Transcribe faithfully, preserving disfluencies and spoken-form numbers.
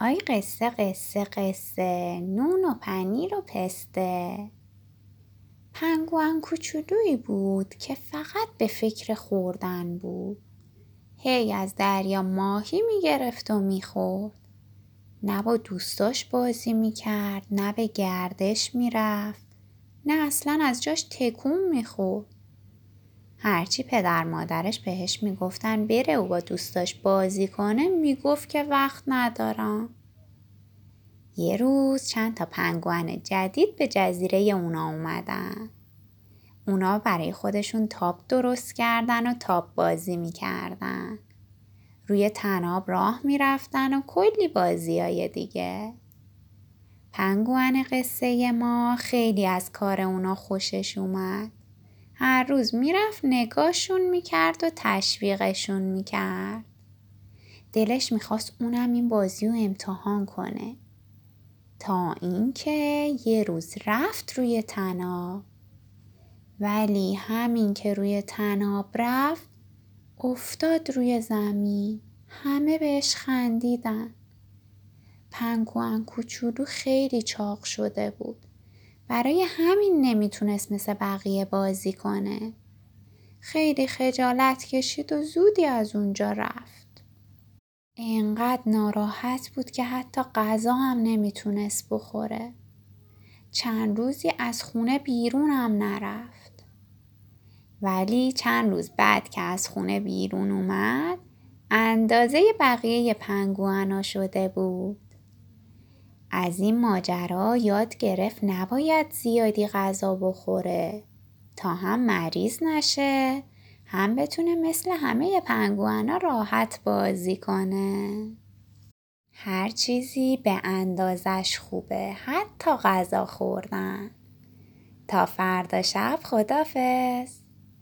آی قصه قصه قصه، نون و پنیر و پسته. پنگوئن کوچولویی بود که فقط به فکر خوردن بود. هی از دریا ماهی میگرفت و میخورد. نه با دوستاش بازی میکرد، نه به گردش میرفت، نه اصلا از جاش تکون میخورد. هرچی پدر مادرش بهش میگفتن بره و با دوستاش بازی کنه، میگفت که وقت ندارم. یه روز چند تا پنگوئن جدید به جزیره اونا اومدن. اونا برای خودشون تاب درست کردن و تاب بازی میکردن. روی طناب راه میرفتن و کلی بازیای دیگه. پنگوئن قصه ما خیلی از کار اونا خوشش اومد. هر روز میرفت نگاهشون میکرد و تشویقشون میکرد. دلش میخواست اونم این بازی رو امتحان کنه. تا اینکه یه روز رفت روی طناب. ولی همین که روی طناب رفت، افتاد روی زمین. همه بهش خندیدن. پنگوئن کوچولو خیلی چاق شده بود. برای همین نمیتونست مثل بقیه بازی کنه. خیلی خجالت کشید و زودی از اونجا رفت. اینقدر ناراحت بود که حتی غذا هم نمیتونست بخوره. چند روزی از خونه بیرون هم نرفت. ولی چند روز بعد که از خونه بیرون اومد، اندازه بقیه پنگوئن‌ها شده بود. از این ماجرا یاد گرفت نباید زیادی غذا بخوره تا هم مریض نشه، هم بتونه مثل همه پنگوئن‌ها راحت بازی کنه. هر چیزی به اندازش خوبه، حتی غذا خوردن. تا فردا شب، خدافظ.